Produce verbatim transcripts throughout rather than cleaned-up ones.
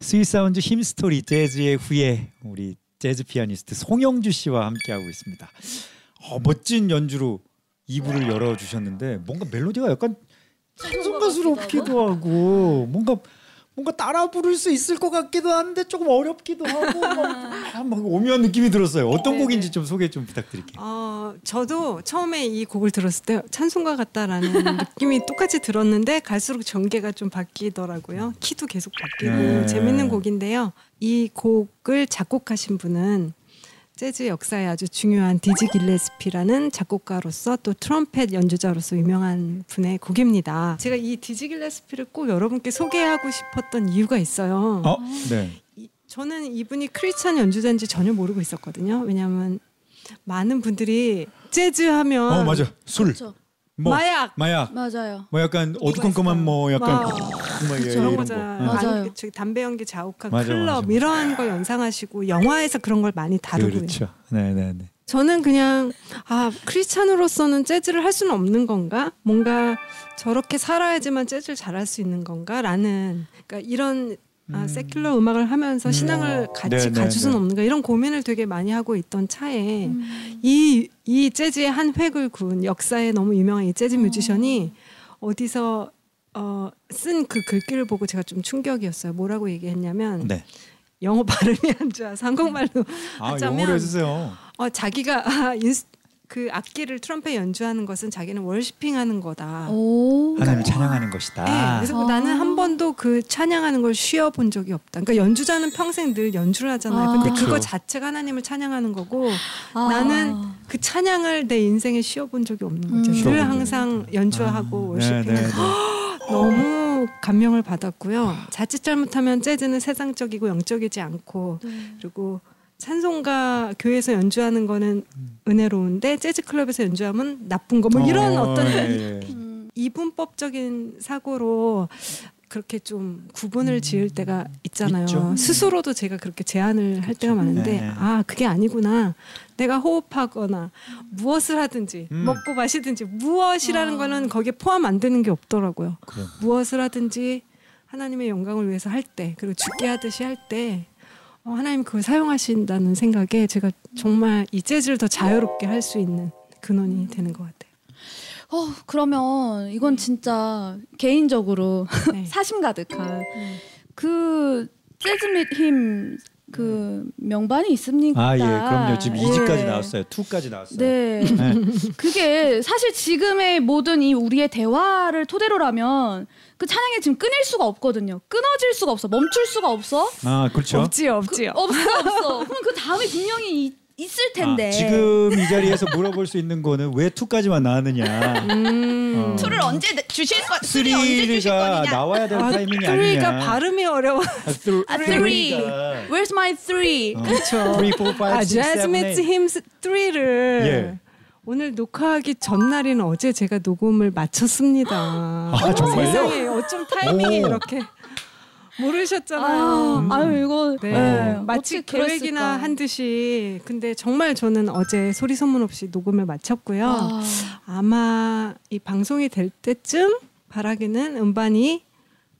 스윗 사운즈 힘스토리 재즈의 후예, 우리 재즈 피아니스트 송영주 씨와 함께하고 있습니다. 어, 멋진 연주로 이 부를 열어주셨는데 뭔가 멜로디가 약간 찬송 가수로 같기도 하고 뭔가 뭔가 따라 부를 수 있을 것 같기도 한데 조금 어렵기도 하고 막, 막 오묘한 느낌이 들었어요. 어떤 네네. 곡인지 좀 소개 좀 부탁드릴게요. 어, 저도 처음에 이 곡을 들었을 때 찬송가 같다라는 느낌이 똑같이 들었는데 갈수록 전개가 좀 바뀌더라고요. 키도 계속 바뀌고 네. 재밌는 곡인데요. 이 곡을 작곡하신 분은 재즈 역사에 아주 중요한 디지 길레스피라는 작곡가로서 또 트럼펫 연주자로서 유명한 분의 곡입니다. 제가 이 디지 길레스피를 꼭 여러분께 소개하고 싶었던 이유가 있어요. 어? 네. 이, 저는 이분이 크리스찬 연주자인지 전혀 모르고 있었거든요. 왜냐하면 많은 분들이 재즈 하면 어 맞아 술 그렇죠. 뭐, 마약 마약 맞아요. 뭐 약간 어두컴컴한 뭐 약간 그런 거잖아요. 맞아요. 담배 연기 자욱한 맞아, 클럽 맞아, 맞아. 이런 걸 연상하시고 영화에서 그런 걸 많이 다루고요. 그렇죠. 네네네. 저는 그냥 아 크리스찬으로서는 재즈를 할 수는 없는 건가? 뭔가 저렇게 살아야지만 재즈를 잘할 수 있는 건가라는 그러니까 이런 아, 세큘러 음악을 하면서 신앙을 음. 같이 네네, 가질 수는 네네. 없는가 이런 고민을 되게 많이 하고 있던 차에 음. 이, 이 재즈의 한 획을 그은 역사에 너무 유명한 이 재즈 뮤지션이 음. 어디서 어, 쓴 그 글귀를 보고 제가 좀 충격이었어요. 뭐라고 얘기했냐면 네. 영어 발음이 안 좋아서 한국말로 아, 하자면 영어로 해주세요. 어, 자기가 아, 인스, 그 악기를 트럼펫 연주하는 것은 자기는 월시핑하는 거다. 오. 하나님을 찬양하는 것이다. 네, 그래서 아. 나는 한 번도 그 찬양하는 걸 쉬어본 적이 없다. 그러니까 연주자는 평생 늘 연주를 하잖아요. 아. 근데 그쵸. 그거 자체가 하나님을 찬양하는 거고 아. 나는 그 찬양을 내 인생에 쉬어본 적이 없는 거죠. 음. 늘 항상 연주하고 아. 월시핑을 너무 감명을 받았고요. 자칫 잘못하면 재즈는 세상적이고 영적이지 않고 네. 그리고 찬송가 교회에서 연주하는 거는 은혜로운데 재즈 클럽에서 연주하면 나쁜 거 뭐 이런 어, 어떤 예, 예. 이분법적인 사고로 그렇게 좀 구분을 지을 때가 있잖아요. 있죠. 스스로도 제가 그렇게 제안을 그렇죠. 할 때가 많은데 네. 아 그게 아니구나. 내가 호흡하거나 무엇을 하든지 음. 먹고 마시든지 무엇이라는 어. 거는 거기에 포함 안 되는 게 없더라고요. 그래. 무엇을 하든지 하나님의 영광을 위해서 할 때 그리고 죽게 하듯이 할 때 하나님 그걸 사용하신다는 생각에 제가 정말 이 재즈를 더 자유롭게 할 수 있는 근원이 되는 것 같아요. 어, 그러면 이건 진짜 개인적으로 네. 사심 가득한 네. 그 재즈 및 힘 그 명반이 있습니까? 아, 예. 그럼요. 지금 이 집까지 예. 나왔어요. 이까지 나왔어요. 네. 네. 그게 사실 지금의 모든 이 우리의 대화를 토대로라면 그 찬양이 지금 끊일 수가 없거든요. 끊어질 수가 없어. 멈출 수가 없어. 아, 그렇죠. 없지요. 없지요. 그, 없어. 없어. 그럼 그 다음에 분명히 이, 있을 텐데. 아, 지금 이 자리에서 물어볼 수 있는 거는 왜 이까지만 나왔느냐. 음. 어. 이를 언제 주실 거? 삼이 언제 주실 거냐? 나와야 될 아, 타이밍이 삼이가 아니냐. 삼이가 발음이 어려워. 아, 삼. 아, Where's my 삼? 어. 그렇죠. 삼, 사, 오, 육, 칠, 팔, Jazz Meets Hymns 삼을 예. 오늘 녹화하기 전날인 어제 제가 녹음을 마쳤습니다. 아, 정말요? 세상에 어쩜 타이밍이 오. 이렇게 모르셨잖아요. 아유, 음. 아유 이거 네. 네. 마치 계획이나 그랬을까. 한 듯이. 근데 정말 저는 어제 소리 소문 없이 녹음을 마쳤고요. 아. 아마 이 방송이 될 때쯤 바라기는 음반이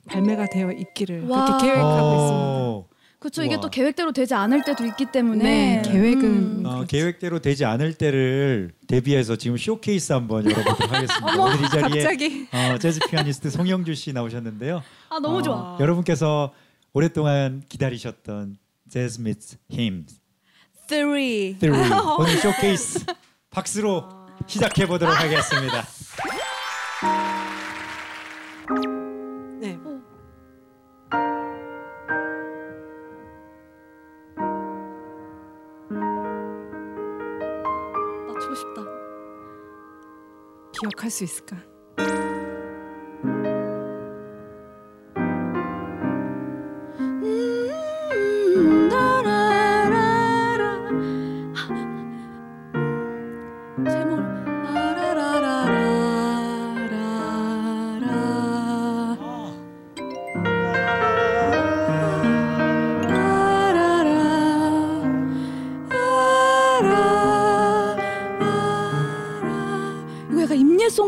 발매가 되어 있기를 와. 그렇게 계획하고 오. 있습니다. 그렇죠. 이게 또 계획대로 되지 않을 때도 있기 때문에 네, 계획은 음. 어, 계획대로 되지 않을 때를 대비해서 지금 쇼케이스 한번 열어보도록 하겠습니다. 어머, 오늘 이 자리에 갑자기. 어, 재즈 피아니스트 송영주 씨 나오셨는데요. 아 너무 어, 좋아. 여러분께서 오랫동안 기다리셨던 Jazz Meets Hymns 삼 오늘 쇼케이스 박수로 아. 시작해 보도록 아. 하겠습니다. 기억할 수 있을까?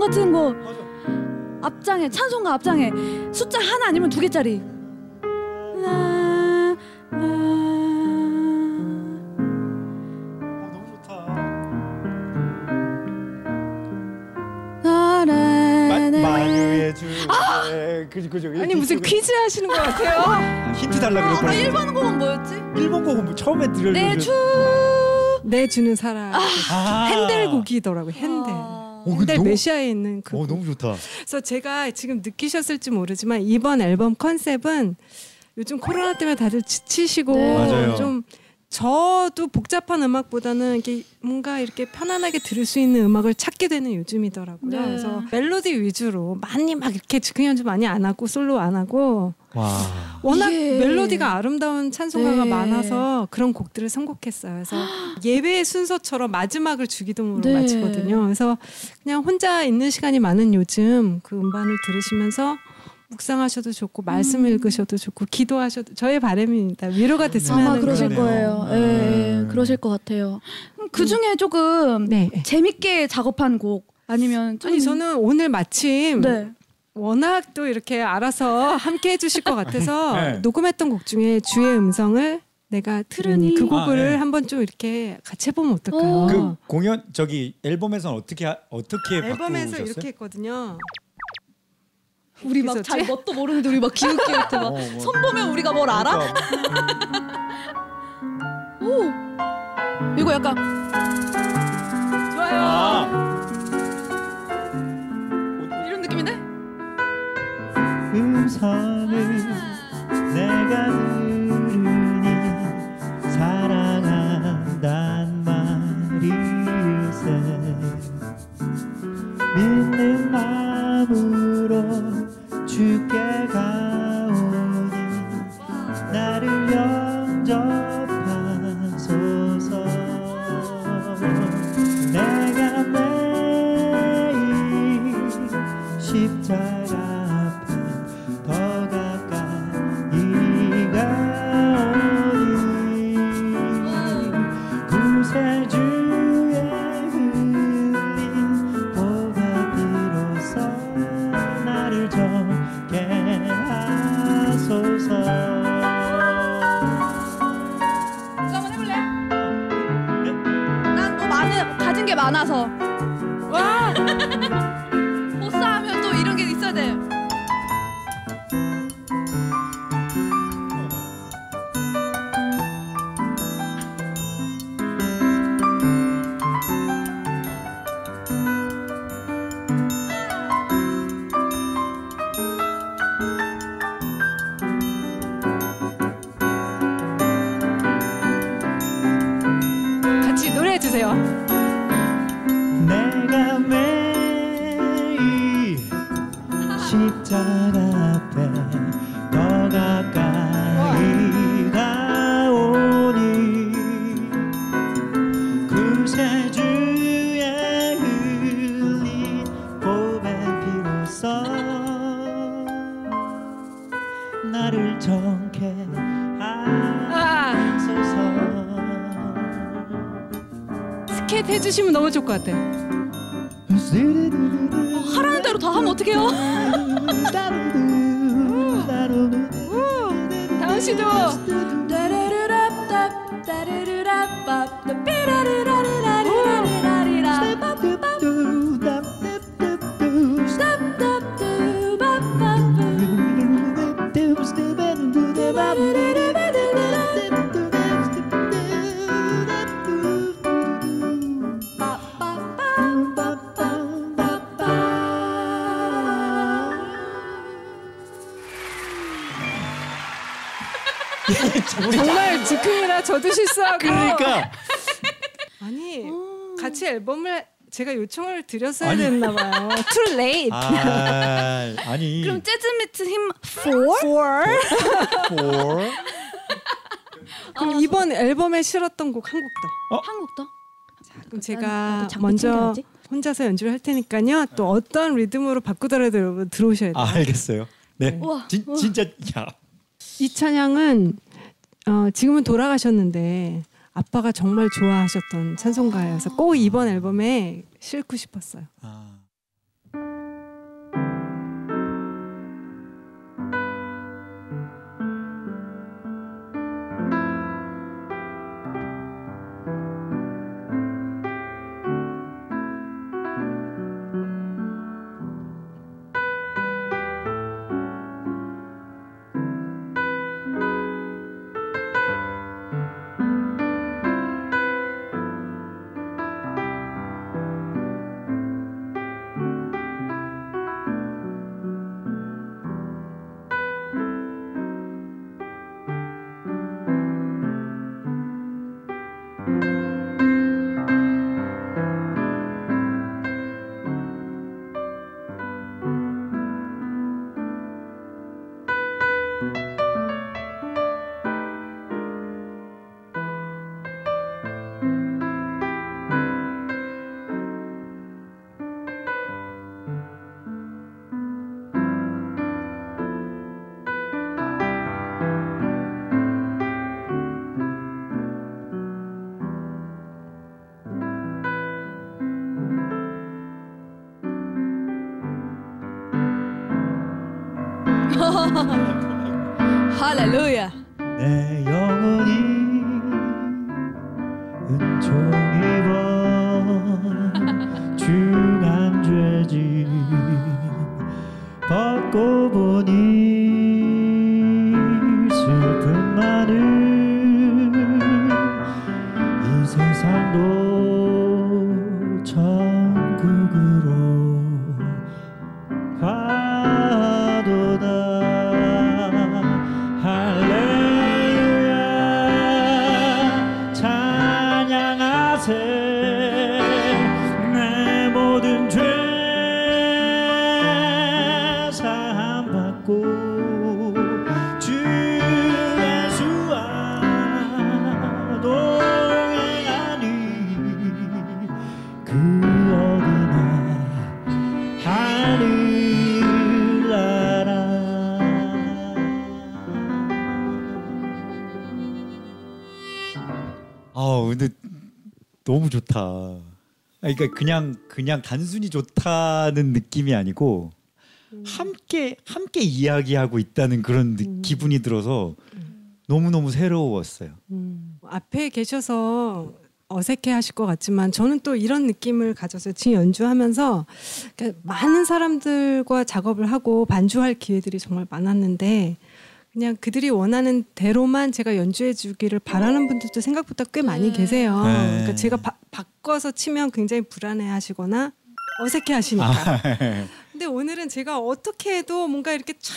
같은 거 앞장에 찬송가 앞장에 숫자 하나 아니면 두 개짜리. 해주게. 아! 그죠, 그죠. 아니 무슨 퀴즈 하시는 것 같아요. 힌트 달라 그랬거든요. 아, 일본 곡은 뭐였지? 일본 곡은 처음에 들을 내 주... 내 주는 사랑. 아. 핸델 곡이더라고요. 핸델. 아. 오, 근데 너무, 메시아에 있는 그. 오, 너무 좋다. 그래서 제가 지금 느끼셨을지 모르지만 이번 앨범 컨셉은 요즘 코로나 때문에 다들 지치시고 네. 좀 저도 복잡한 음악보다는 이렇게 뭔가 이렇게 편안하게 들을 수 있는 음악을 찾게 되는 요즘이더라고요. 네. 그래서 멜로디 위주로 많이 막 이렇게 즉흥 연주 많이 안 하고 솔로 안 하고 와. 워낙 예. 멜로디가 아름다운 찬송가가 네. 많아서 그런 곡들을 선곡했어요. 그래서 예배의 순서처럼 마지막을 주기도문으로 네. 마치거든요. 그래서 그냥 혼자 있는 시간이 많은 요즘 그 음반을 들으시면서 묵상하셔도 좋고 말씀 음. 읽으셔도 좋고 기도하셔도 저의 바람입니다. 위로가 됐으면 아마 그러실 그러네요. 거예요. 예, 네. 네. 그러실 것 같아요. 그 중에 조금 네. 재밌게 작업한 곡 아니면 좀... 아니 저는 오늘 마침 네. 워낙 또 이렇게 알아서 함께 해주실 것 같아서 네. 녹음했던 곡 중에 주의 음성을 내가 틀으니 음. 그 곡을 아, 네. 한번 좀 이렇게 같이 해보면 어떨까요? 그 공연 저기 앨범에서는 어떻게 하, 어떻게 앨범에서 바꾸셨어요? 이렇게 했거든요. 우리 막 잘 뭣도 모르는데 우리 막 기웃기웃해 막 어, 뭐, 손 보면 우리가 뭘 알아? 오 이거 약간 좋아요. 아. 이런 느낌인데? 음성을 내가 들으니 사랑한단 말일세 믿는 마음으로 주께 가오니 나를 영접하소서 내가 매일 십자가 앞에 더 가까이 가오니 구세주의 흘린 보가 비로소 나를 정 소서. 한번 해볼래? 네? 난 뭐 많은 가진 게 많아서. 와. 보사하면 또 이런 게 있어야 돼. 해주시면 너무 좋을 것 같아요. 어, 하라는 대로 다 하면 어떡해요? 다은 씨도 정말 즉흥이라 저도 실수하고 그러니까 아니 음. 같이 앨범을 제가 요청을 드렸어야 됐나 봐요. Too late. 아, 아니 그럼 재즈 미트 힘 사? 그럼 아, 이번 저... 앨범에 실었던 곡 한 곡 더. 어? 한 곡 더? 자, 그럼 제가 먼저 혼자서 연주를 할 테니까요. 또 어떤 리듬으로 바꾸더라도 여러분 들어오셔야 돼요. 아, 알겠어요. 네. 네. 우와, 진, 우와. 진짜 야. 이 찬양은 어, 지금은 돌아가셨는데 아빠가 정말 좋아하셨던 찬송가여서 꼭 이번 앨범에 싣고 싶었어요. 아. 할렐루야. 내 영혼이 은총 입어 중한 죄짐 벗고 보니 슬픈 나는 이 세상도 천국으로 가도다. 너무 좋다. 그러니까 그냥 그냥 단순히 좋다는 느낌이 아니고 음. 함께 함께 이야기하고 있다는 그런 음. 기분이 들어서 너무 너무 새로웠어요. 음. 앞에 계셔서 어색해하실 것 같지만 저는 또 이런 느낌을 가졌어요. 지금 연주하면서 그러니까 많은 사람들과 작업을 하고 반주할 기회들이 정말 많았는데. 그냥 그들이 원하는 대로만 제가 연주해 주기를 바라는 분들도 생각보다 꽤 많이 계세요. 네. 그러니까 제가 바, 바꿔서 치면 굉장히 불안해하시거나 어색해하시니까. 아, 네. 근데 오늘은 제가 어떻게 해도 뭔가 이렇게 촥,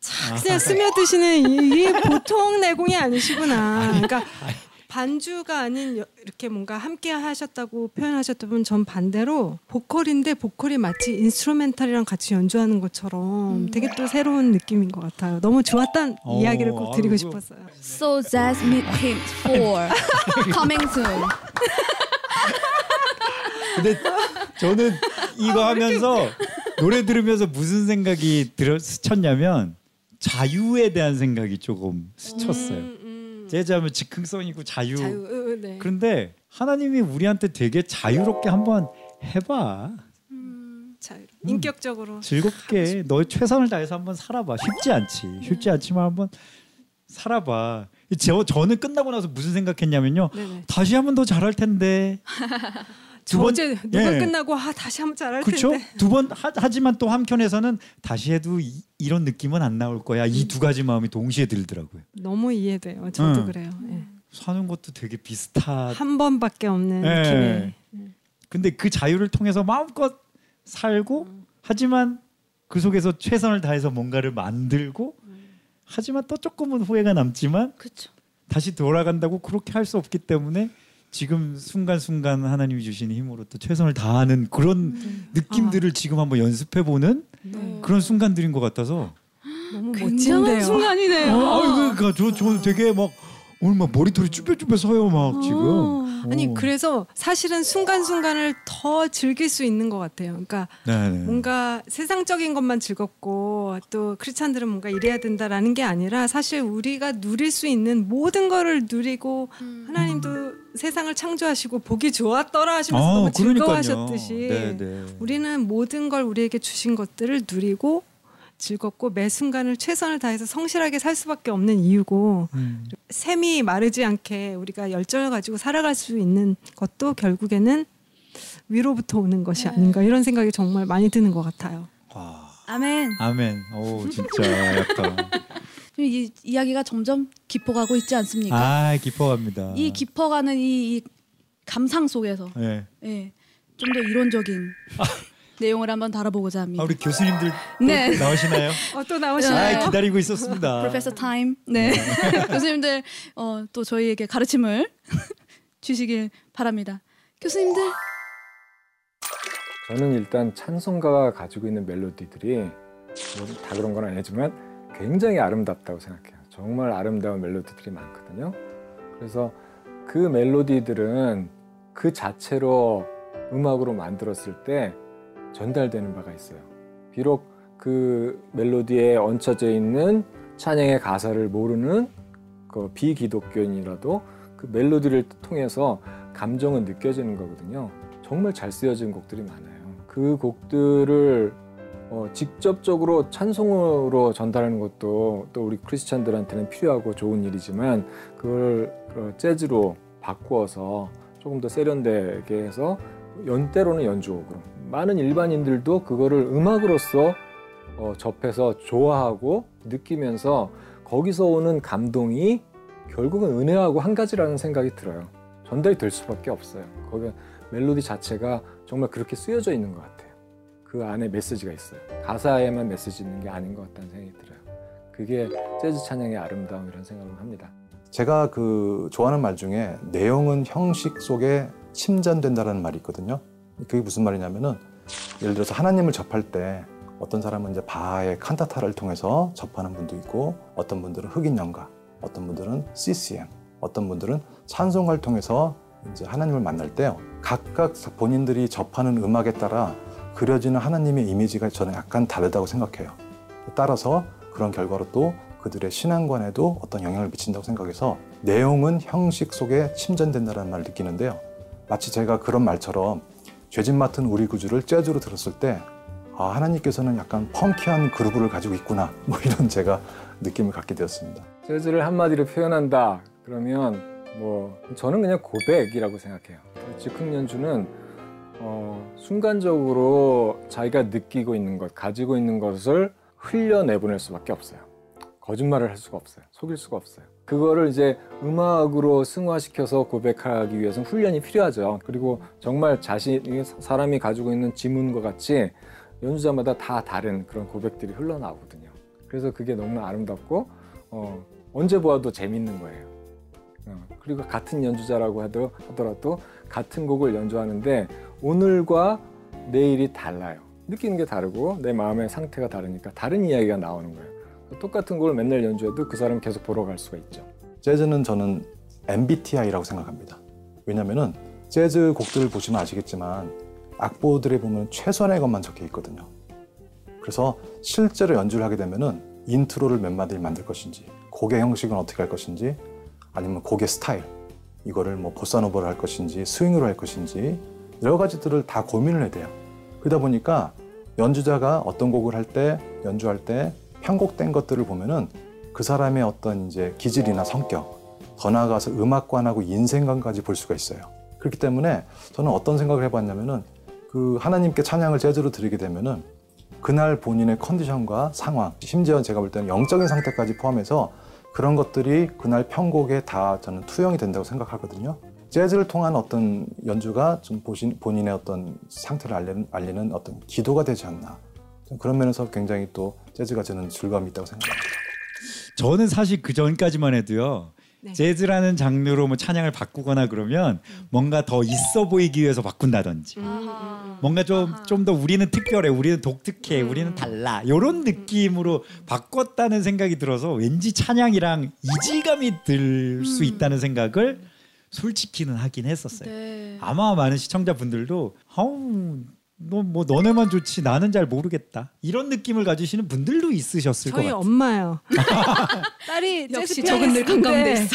촥 그냥 스며드시는 이게 보통 내공이 아니시구나. 그러니까 반주가 아닌 이렇게 뭔가 함께 하셨다고 표현하셨던 분 전 반대로 보컬인데 보컬이 마치 인스트루멘탈이랑 같이 연주하는 것처럼 되게 또 새로운 느낌인 것 같아요. 너무 좋았던 이야기를 꼭 드리고 아이고. 싶었어요. So Jazz Meets Hymns four coming soon. 근데 저는 이거 아, 하면서 노래 들으면서 무슨 생각이 들어 스쳤냐면 자유에 대한 생각이 조금 스쳤어요. 음. 재즈하면 즉흥성이고 자유. 자유 네. 그런데 하나님이 우리한테 되게 자유롭게 한번 해봐. 음, 자유롭게. 음, 인격적으로. 즐겁게 너의 최선을 다해서 한번 살아봐. 쉽지 않지. 쉽지 않지만 한번 살아봐. 저, 저는 끝나고 나서 무슨 생각했냐면요. 네네. 다시 한번 더 잘할 텐데. 두 번, 어제 누가 예. 끝나고 아, 다시 한번 잘할 그쵸? 텐데. 두 번 하지만 또 한편에서는 다시 해도 이, 이런 느낌은 안 나올 거야. 이 두 가지 마음이 동시에 들더라고요. 너무 이해돼요. 저도 응. 그래요. 예. 사는 것도 되게 비슷한. 한 번밖에 없는 예. 기회. 근데 그 자유를 통해서 마음껏 살고 음. 하지만 그 속에서 최선을 다해서 뭔가를 만들고 음. 하지만 또 조금은 후회가 남지만 그쵸. 다시 돌아간다고 그렇게 할 수 없기 때문에 지금 순간순간 하나님이 주시는 힘으로 또 최선을 다하는 그런 음. 느낌들을 아. 지금 한번 연습해보는 네. 그런 순간들인 것 같아서 너무 굉장한 멋진데요. 순간이네요. 아, 그러니까 저, 저 되게 막 오늘 막 머리털이 쭈뼛쭈뼛 서요 막 지금. 아니 오. 그래서 사실은 순간순간을 더 즐길 수 있는 것 같아요. 그러니까 네네. 뭔가 세상적인 것만 즐겁고 또 크리스찬들은 뭔가 이래야 된다라는 게 아니라 사실 우리가 누릴 수 있는 모든 거를 누리고 음. 하나님도 음. 세상을 창조하시고 보기 좋았더라 하시면서 아, 너무 그러니까요. 즐거워하셨듯이 네네. 우리는 모든 걸 우리에게 주신 것들을 누리고 즐겁고 매 순간을 최선을 다해서 성실하게 살 수밖에 없는 이유고 음. 샘이 마르지 않게 우리가 열정을 가지고 살아갈 수 있는 것도 결국에는 위로부터 오는 것이 네. 아닌가 이런 생각이 정말 많이 드는 것 같아요. 와. 아멘. 아멘. 오 진짜 약간. 이 이야기가 점점 깊어가고 있지 않습니까? 아 깊어갑니다. 이 깊어가는 이, 이 감상 속에서 네. 네, 좀 더 이론적인. 아. 내용을 한번 다뤄보고자 합니다. 아, 우리 교수님들 또 네. 나오시나요? 어, 또 나오시나요? 아, 기다리고 있었습니다. 프로페서 타임. 네. 교수님들 어, 또 저희에게 가르침을 주시길 바랍니다. 교수님들. 저는 일단 찬송가가 가지고 있는 멜로디들이 다 그런 건 아니지만 굉장히 아름답다고 생각해요. 정말 아름다운 멜로디들이 많거든요. 그래서 그 멜로디들은 그 자체로 음악으로 만들었을 때 전달되는 바가 있어요. 비록 그 멜로디에 얹혀져 있는 찬양의 가사를 모르는 그 비기독교인이라도 그 멜로디를 통해서 감정은 느껴지는 거거든요. 정말 잘 쓰여진 곡들이 많아요. 그 곡들을 어, 직접적으로 찬송으로 전달하는 것도 또 우리 크리스찬들한테는 필요하고 좋은 일이지만 그걸 그 재즈로 바꾸어서 조금 더 세련되게 해서 연대로는 연주곡으로 많은 일반인들도 그거를 음악으로서 어, 접해서 좋아하고 느끼면서 거기서 오는 감동이 결국은 은혜하고 한 가지라는 생각이 들어요. 전달이 될 수밖에 없어요. 거기 멜로디 자체가 정말 그렇게 쓰여져 있는 것 같아요. 그 안에 메시지가 있어요. 가사에만 메시지 있는 게 아닌 것 같다는 생각이 들어요. 그게 재즈 찬양의 아름다움이라는 생각을 합니다. 제가 그 좋아하는 말 중에 내용은 형식 속에 침전된다라는 말이 있거든요. 그게 무슨 말이냐면은 예를 들어서 하나님을 접할 때 어떤 사람은 이제 바하의 칸타타를 통해서 접하는 분도 있고, 어떤 분들은 흑인 연가, 어떤 분들은 씨씨엠, 어떤 분들은 찬송가를 통해서 이제 하나님을 만날 때요, 각각 본인들이 접하는 음악에 따라 그려지는 하나님의 이미지가 저는 약간 다르다고 생각해요. 따라서 그런 결과로 또 그들의 신앙관에도 어떤 영향을 미친다고 생각해서 내용은 형식 속에 침전된다는 말을 느끼는데요. 마치 제가 그런 말처럼 죄진 맡은 우리 구주를 재즈로 들었을 때 아, 하나님께서는 약간 펑키한 그루브를 가지고 있구나, 뭐 이런 제가 느낌을 갖게 되었습니다. 재즈를 한마디로 표현한다 그러면 뭐 저는 그냥 고백이라고 생각해요. 즉흥 연주는 어, 순간적으로 자기가 느끼고 있는 것, 가지고 있는 것을 흘려내보낼 수밖에 없어요. 거짓말을 할 수가 없어요. 속일 수가 없어요. 그거를 이제 음악으로 승화시켜서 고백하기 위해서는 훈련이 필요하죠. 그리고 정말 자신이, 사람이 가지고 있는 지문과 같이 연주자마다 다 다른 그런 고백들이 흘러나오거든요. 그래서 그게 너무 아름답고 어, 언제 보아도 재밌는 거예요. 어, 그리고 같은 연주자라고 하더, 하더라도 같은 곡을 연주하는데 오늘과 내일이 달라요. 느끼는 게 다르고 내 마음의 상태가 다르니까 다른 이야기가 나오는 거예요. 똑같은 곡을 맨날 연주해도 그 사람 계속 보러 갈 수가 있죠. 재즈는 저는 엠비티아이라고 생각합니다. 왜냐면은 재즈 곡들을 보시면 아시겠지만 악보들에 보면 최선의 것만 적혀 있거든요. 그래서 실제로 연주를 하게 되면은 인트로를 몇 마디 만들 것인지, 곡의 형식은 어떻게 할 것인지, 아니면 곡의 스타일, 이거를 뭐 보사노바로 할 것인지, 스윙으로 할 것인지 여러 가지들을 다 고민을 해야 돼요. 그러다 보니까 연주자가 어떤 곡을 할 때, 연주할 때 편곡된 것들을 보면은 그 사람의 어떤 이제 기질이나 성격, 더 나아가서 음악관하고 인생관까지 볼 수가 있어요. 그렇기 때문에 저는 어떤 생각을 해봤냐면은 그 하나님께 찬양을 재즈로 드리게 되면은 그날 본인의 컨디션과 상황, 심지어 제가 볼 때는 영적인 상태까지 포함해서 그런 것들이 그날 편곡에 다 저는 투영이 된다고 생각하거든요. 재즈를 통한 어떤 연주가 좀 보신, 본인의 어떤 상태를 알리는, 알리는 어떤 기도가 되지 않나, 그런 면에서 굉장히 또 재즈가 저는 즐거움이 있다고 생각합니다. 저는 사실 그 전까지만 해도요, 네, 재즈라는 장르로 뭐 찬양을 바꾸거나 그러면 음. 뭔가 더 있어 보이기 위해서 바꾼다든지 음. 뭔가 좀 좀 더 우리는 특별해, 우리는 독특해, 음. 우리는 달라, 이런 느낌으로 바꿨다는 생각이 들어서 왠지 찬양이랑 이질감이 들 수 음. 있다는 생각을 솔직히는 하긴 했었어요. 네. 아마 많은 시청자분들도 아우 너 뭐 너네만 좋지 나는 잘 모르겠다, 이런 느낌을 가지시는 분들도 있으셨을 것 같아요. 저희 엄마요. 딸이 역시 저건 늘 공감돼 있어.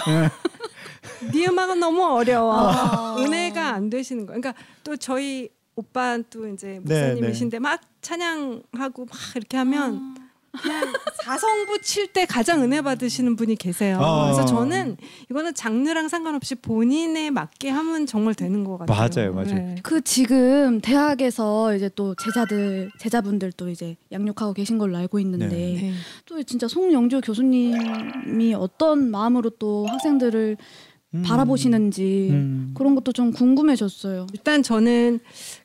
네 음악은 너무 어려워. 은혜가 안 되시는 거. 그러니까 또 저희 오빠 또 이제 목사님이신데 네, 네. 막 찬양하고 막 이렇게 하면 그냥 사성부 칠 때 가장 은혜 받으시는 분이 계세요. 어. 그래서 저는 이거는 장르랑 상관없이 본인에 맞게 하면 정말 되는 것 같아요. 맞아요, 맞아요. 네. 그 지금 대학에서 이제 또 제자들, 제자분들 또 이제 양육하고 계신 걸로 알고 있는데 네. 네. 또 진짜 송영주 교수님이 어떤 마음으로 또 학생들을 음. 바라보시는지 음. 그런 것도 좀 궁금해졌어요. 일단 저는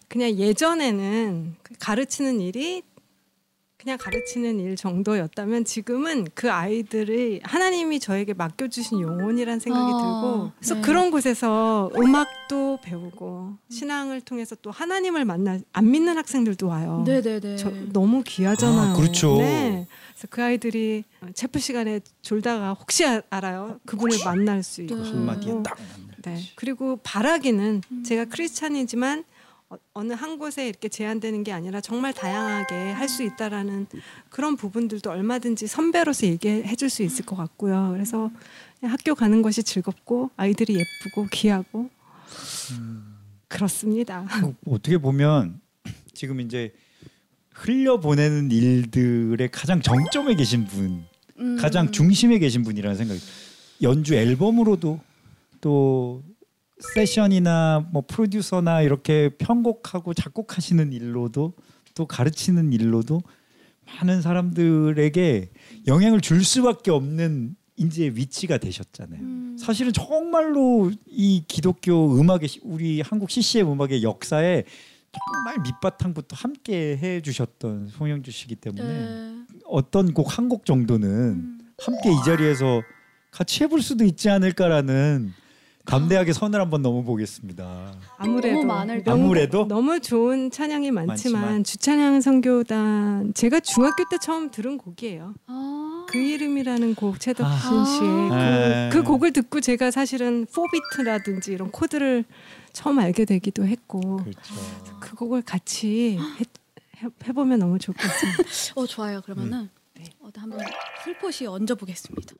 그냥 예전에는 가르치는 일이 그냥 가르치는 일 정도였다면 지금은 그 아이들이 하나님이 저에게 맡겨주신 영혼이란 생각이 아, 들고 그래서 네. 그런 곳에서 음악도 배우고 신앙을 통해서 또 하나님을 만나 안 믿는 학생들도 와요. 네네네. 저, 너무 귀하잖아요. 아, 그렇죠. 네. 그래서 그 아이들이 체프 시간에 졸다가 혹시 알아요? 그분을 만날 수 있고. 네. 네. 그리고 바라기는 음. 제가 크리스찬이지만 어느 한 곳에 이렇게 제한되는 게 아니라 정말 다양하게 할 수 있다라는 그런 부분들도 얼마든지 선배로서 얘기해 줄 수 있을 것 같고요. 그래서 학교 가는 것이 즐겁고 아이들이 예쁘고 귀하고 음. 그렇습니다. 어떻게 보면 지금 이제 흘려보내는 일들의 가장 정점에 계신 분, 음. 가장 중심에 계신 분이라는 생각이 연주 앨범으로도 또 세션이나 뭐 프로듀서나 이렇게 편곡하고 작곡하시는 일로도 또 가르치는 일로도 많은 사람들에게 영향을 줄 수밖에 없는 인지의 위치가 되셨잖아요. 음. 사실은 정말로 이 기독교 음악의 우리 한국 씨씨엠 음악의 역사에 정말 밑바탕부터 함께 해주셨던 송영주 씨이기 때문에 네. 어떤 곡 한 곡 정도는 음. 함께 이 자리에서 같이 해볼 수도 있지 않을까라는 담대하게 선을 한번 넘어보겠습니다. 아무래도 너무, 많을, 너무, 아무래도 너무 좋은 찬양이 많지만, 많지만 주찬양 선교단 제가 중학교 때 처음 들은 곡이에요. 아 그 이름이라는 곡 최덕진 씨의 아 그, 그 곡을 듣고 제가 사실은 포비트라든지 이런 코드를 처음 알게 되기도 했고 그렇죠. 그 곡을 같이 해, 해, 해보면 너무 좋을 것 같습니다. 어, 좋아요. 그러면은 음. 네. 어, 한번 슬포시 얹어보겠습니다.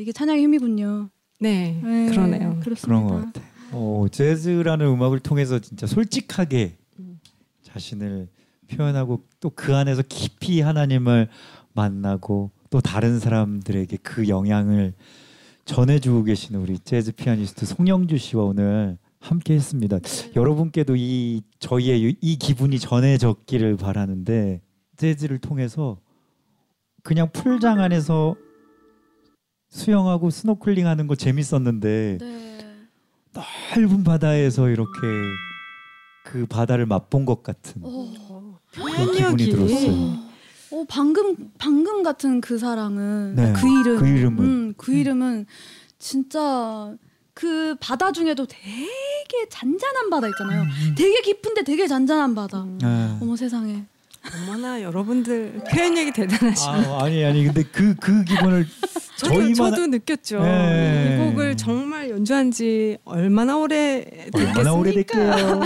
이게 찬양의 힘이군요. 네, 네 그러네요. 그렇습니다. 그런 것 같아요. 어, 재즈라는 음악을 통해서 진짜 솔직하게 음. 자신을 표현하고 또 그 안에서 깊이 하나님을 만나고 또 다른 사람들에게 그 영향을 전해주고 계시는 우리 재즈 피아니스트 송영주 씨와 오늘 함께 했습니다. 네. 여러분께도 이 저희의 이 기분이 전해졌기를 바라는데 재즈를 통해서 그냥 풀장 안에서 수영하고 스노클링 하는 거 재밌었는데 네. 넓은 바다에서 이렇게 그 바다를 맛본 것 같은 오, 그런 기분이 들었어요. 오, 방금 방금 같은 그 사랑은 네, 그 이름 그 이름은 음, 그 이름은 진짜 그 바다 중에도 되게 잔잔한 바다 있잖아요. 음. 되게 깊은데 되게 잔잔한 바다. 음. 네. 어머 세상에. 얼마나 여러분들 표현 얘기 대단하시네요. 아, 아니 아니 근데 그 그 기분을 저도, 저희만 저도 느꼈죠. 네. 이 곡을 정말 연주한 지 얼마나 오래 얼마나 오래됐게요.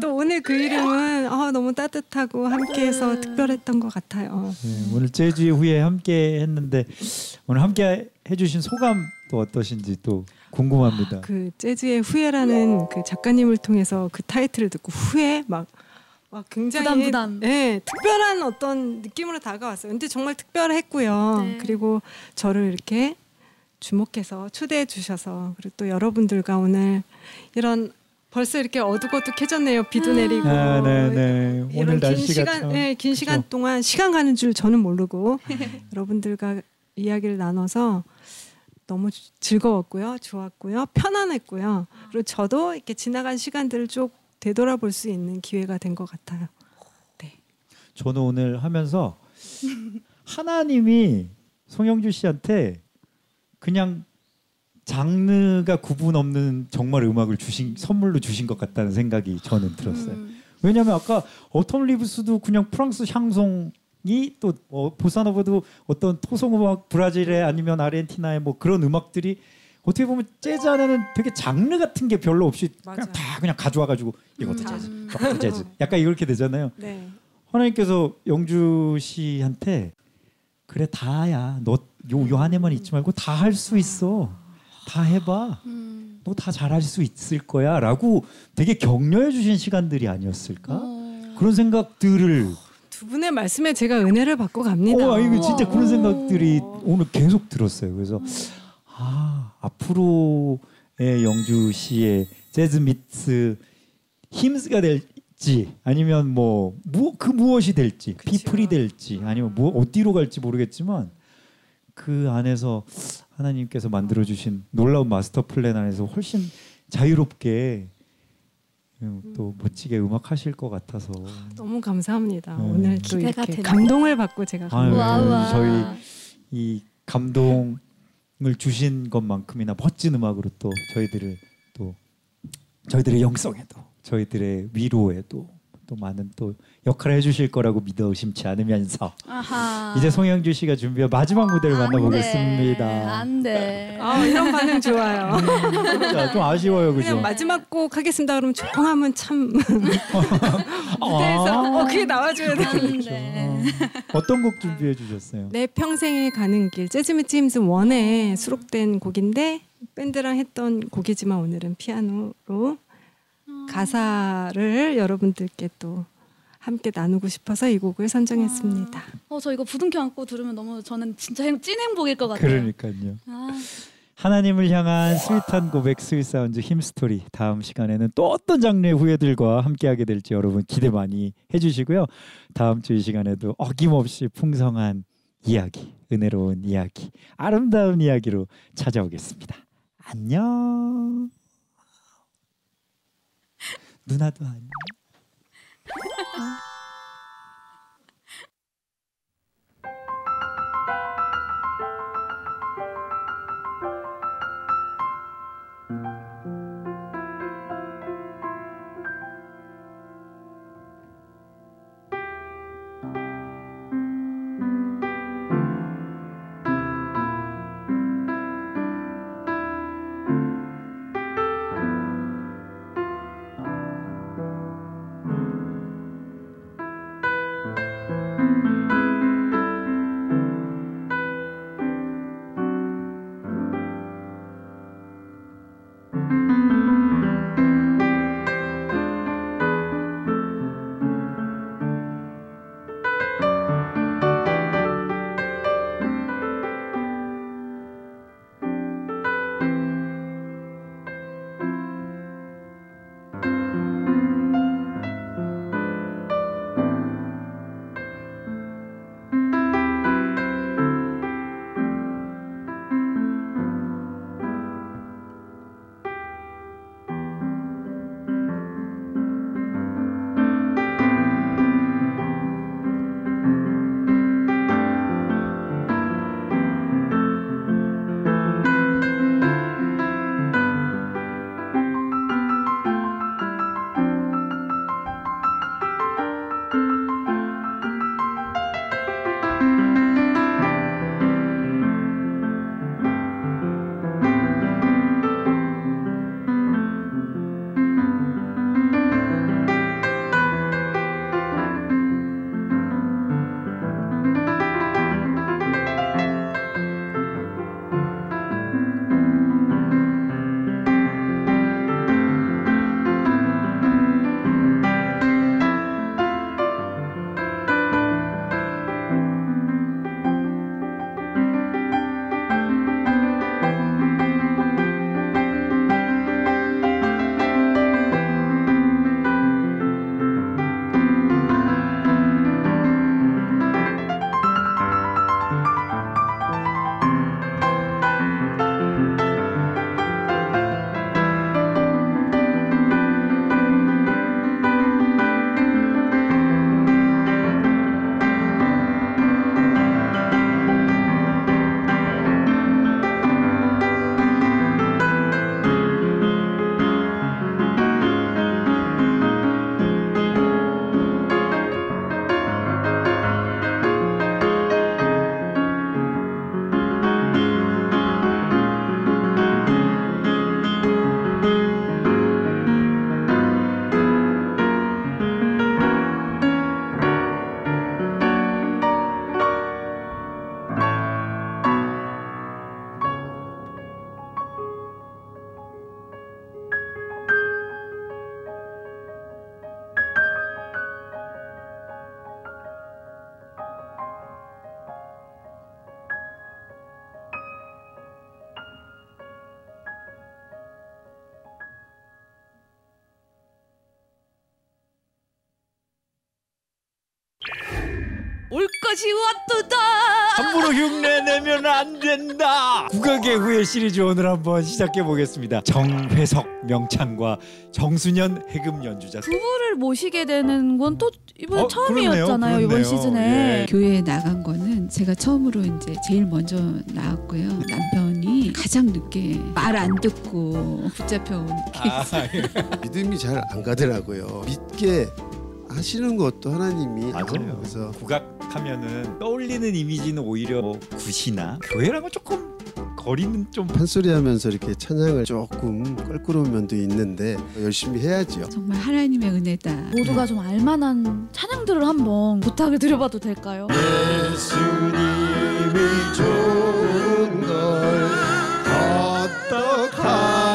또 오늘 그 이름은 아, 너무 따뜻하고 함께해서 특별했던 것 같아요. 네, 오늘 제주 후에 함께 했는데 오늘 함께 해주신 소감 또 어떠신지 또 궁금합니다. 아, 그 재즈의 후회라는 그 작가님을 통해서 그 타이틀을 듣고 후회 막. 와, 굉장히 부담, 부담. 네, 특별한 어떤 느낌으로 다가왔어요. 근데 정말 특별했고요. 네. 그리고 저를 이렇게 주목해서 초대해 주셔서 그리고 또 여러분들과 오늘 이런 벌써 이렇게 어둑어둑해졌네요. 비도 음. 내리고 아, 네, 네. 이런 오늘 긴 시간, 참... 네, 긴 시간 그렇죠. 동안 시간 가는 줄 저는 모르고 여러분들과 이야기를 나눠서 너무 즐거웠고요, 좋았고요, 편안했고요. 그리고 저도 이렇게 지나간 시간들을 쭉 되돌아볼 수 있는 기회가 된 것 같아요. 네. 저는 오늘 하면서 하나님이 송영주 씨한테 그냥 장르가 구분 없는 정말 음악을 주신 선물로 주신 것 같다는 생각이 저는 들었어요. 음. 왜냐하면 아까 어텀 리브스도 그냥 프랑스 향송이 또 어, 보사노바도 어떤 토성 음악 브라질의 아니면 아르헨티나의 뭐 그런 음악들이 어떻게 보면 재즈 안에는 되게 장르 같은 게 별로 없이 맞아요. 그냥 다 그냥 가져와가지고 이것도 음. 재즈, 저것도 재즈 약간 이렇게 되잖아요. 네. 하나님께서 영주 씨한테 그래 다야 너 요 요 안에만 있지 말고 다 할 수 있어. 다 해봐. 음. 너 다 잘할 수 있을 거야 라고 되게 격려해 주신 시간들이 아니었을까? 어. 그런 생각들을 두 분의 말씀에 제가 은혜를 받고 갑니다. 어, 이거 진짜 그런 생각들이 오. 오늘 계속 들었어요. 그래서 아, 앞으로의 영주 씨의 재즈 미츠 힘스가 될지 아니면 뭐 그 무엇이 될지 피플이 될지 아니면 뭐 어디로 갈지 모르겠지만 그 안에서 하나님께서 만들어주신 놀라운 마스터 플랜 안에서 훨씬 자유롭게 또 멋지게 음악하실 것 같아서 너무 감사합니다. 네. 오늘 또 이렇게 되나요? 감동을 받고 제가 아유, 저희 이 감동 을 주신 것만큼이나 멋진 음악으로 또 저희들을 또 저희들의 영성에도 저희들의 위로에도 또 많은 또 역할을 해주실 거라고 믿어 의심치 않으면서 아하. 이제 송영주 씨가 준비한 마지막 무대를 만나보겠습니다. 안돼. 아, 이런 반응 좋아요. 진짜 좀 아쉬워요, 그죠? 그냥 마지막 곡 하겠습니다. 그럼 조용하면 참 무대에서 어, 그게 나와줘야 되는데. 어. 어떤 곡 준비해 주셨어요? 내 평생에 가는 길 재즈 미츠 힘스 원에 수록된 곡인데 밴드랑 했던 곡이지만 오늘은 피아노로. 가사를 여러분들께 또 함께 나누고 싶어서 이 곡을 선정했습니다. 어, 저 이거 부둥켜 안고 들으면 너무 저는 진짜 행, 찐 행복일 것 같아요. 그러니까요. 아. 하나님을 향한 스윗한 고백 스윗 사운즈 힘스토리 다음 시간에는 또 어떤 장르의 후예들과 함께하게 될지 여러분 기대 많이 해주시고요. 다음 주 이 시간에도 어김없이 풍성한 이야기, 은혜로운 이야기, 아름다운 이야기로 찾아오겠습니다. 안녕. 누나도 아니야. 올 것이 왔도다. 함부로 흉내내면 안 된다. 국악의 후예 시리즈 오늘 한번 시작해보겠습니다. 정회석 명창과 정수년 해금 연주자 부부를 모시게 되는 건 또 이번 어, 처음이었잖아요. 그렇네요. 이번 시즌에 예. 교회에 나간 거는 제가 처음으로 이제 제일 먼저 나왔고요. 남편이 가장 늦게 말 안 듣고 붙잡혀온 케이스. 아, 예. 믿음이 잘 안 가더라고요. 믿게 하시는 것도 하나님이. 맞아요. 그래서 국악하면은 떠올리는 이미지는 오히려 뭐 굿이나 교회랑은 조금 거리는 좀 판소리하면서 이렇게 찬양을 조금 껄끄러운 면도 있는데 열심히 해야죠. 정말 하나님의 은혜다. 모두가 좀 알만한 찬양들을 한번 부탁을 드려봐도 될까요? 예수님이 좋은 걸 어떡합니까?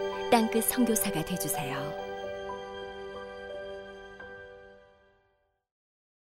땅끝 선교사가 되어주세요.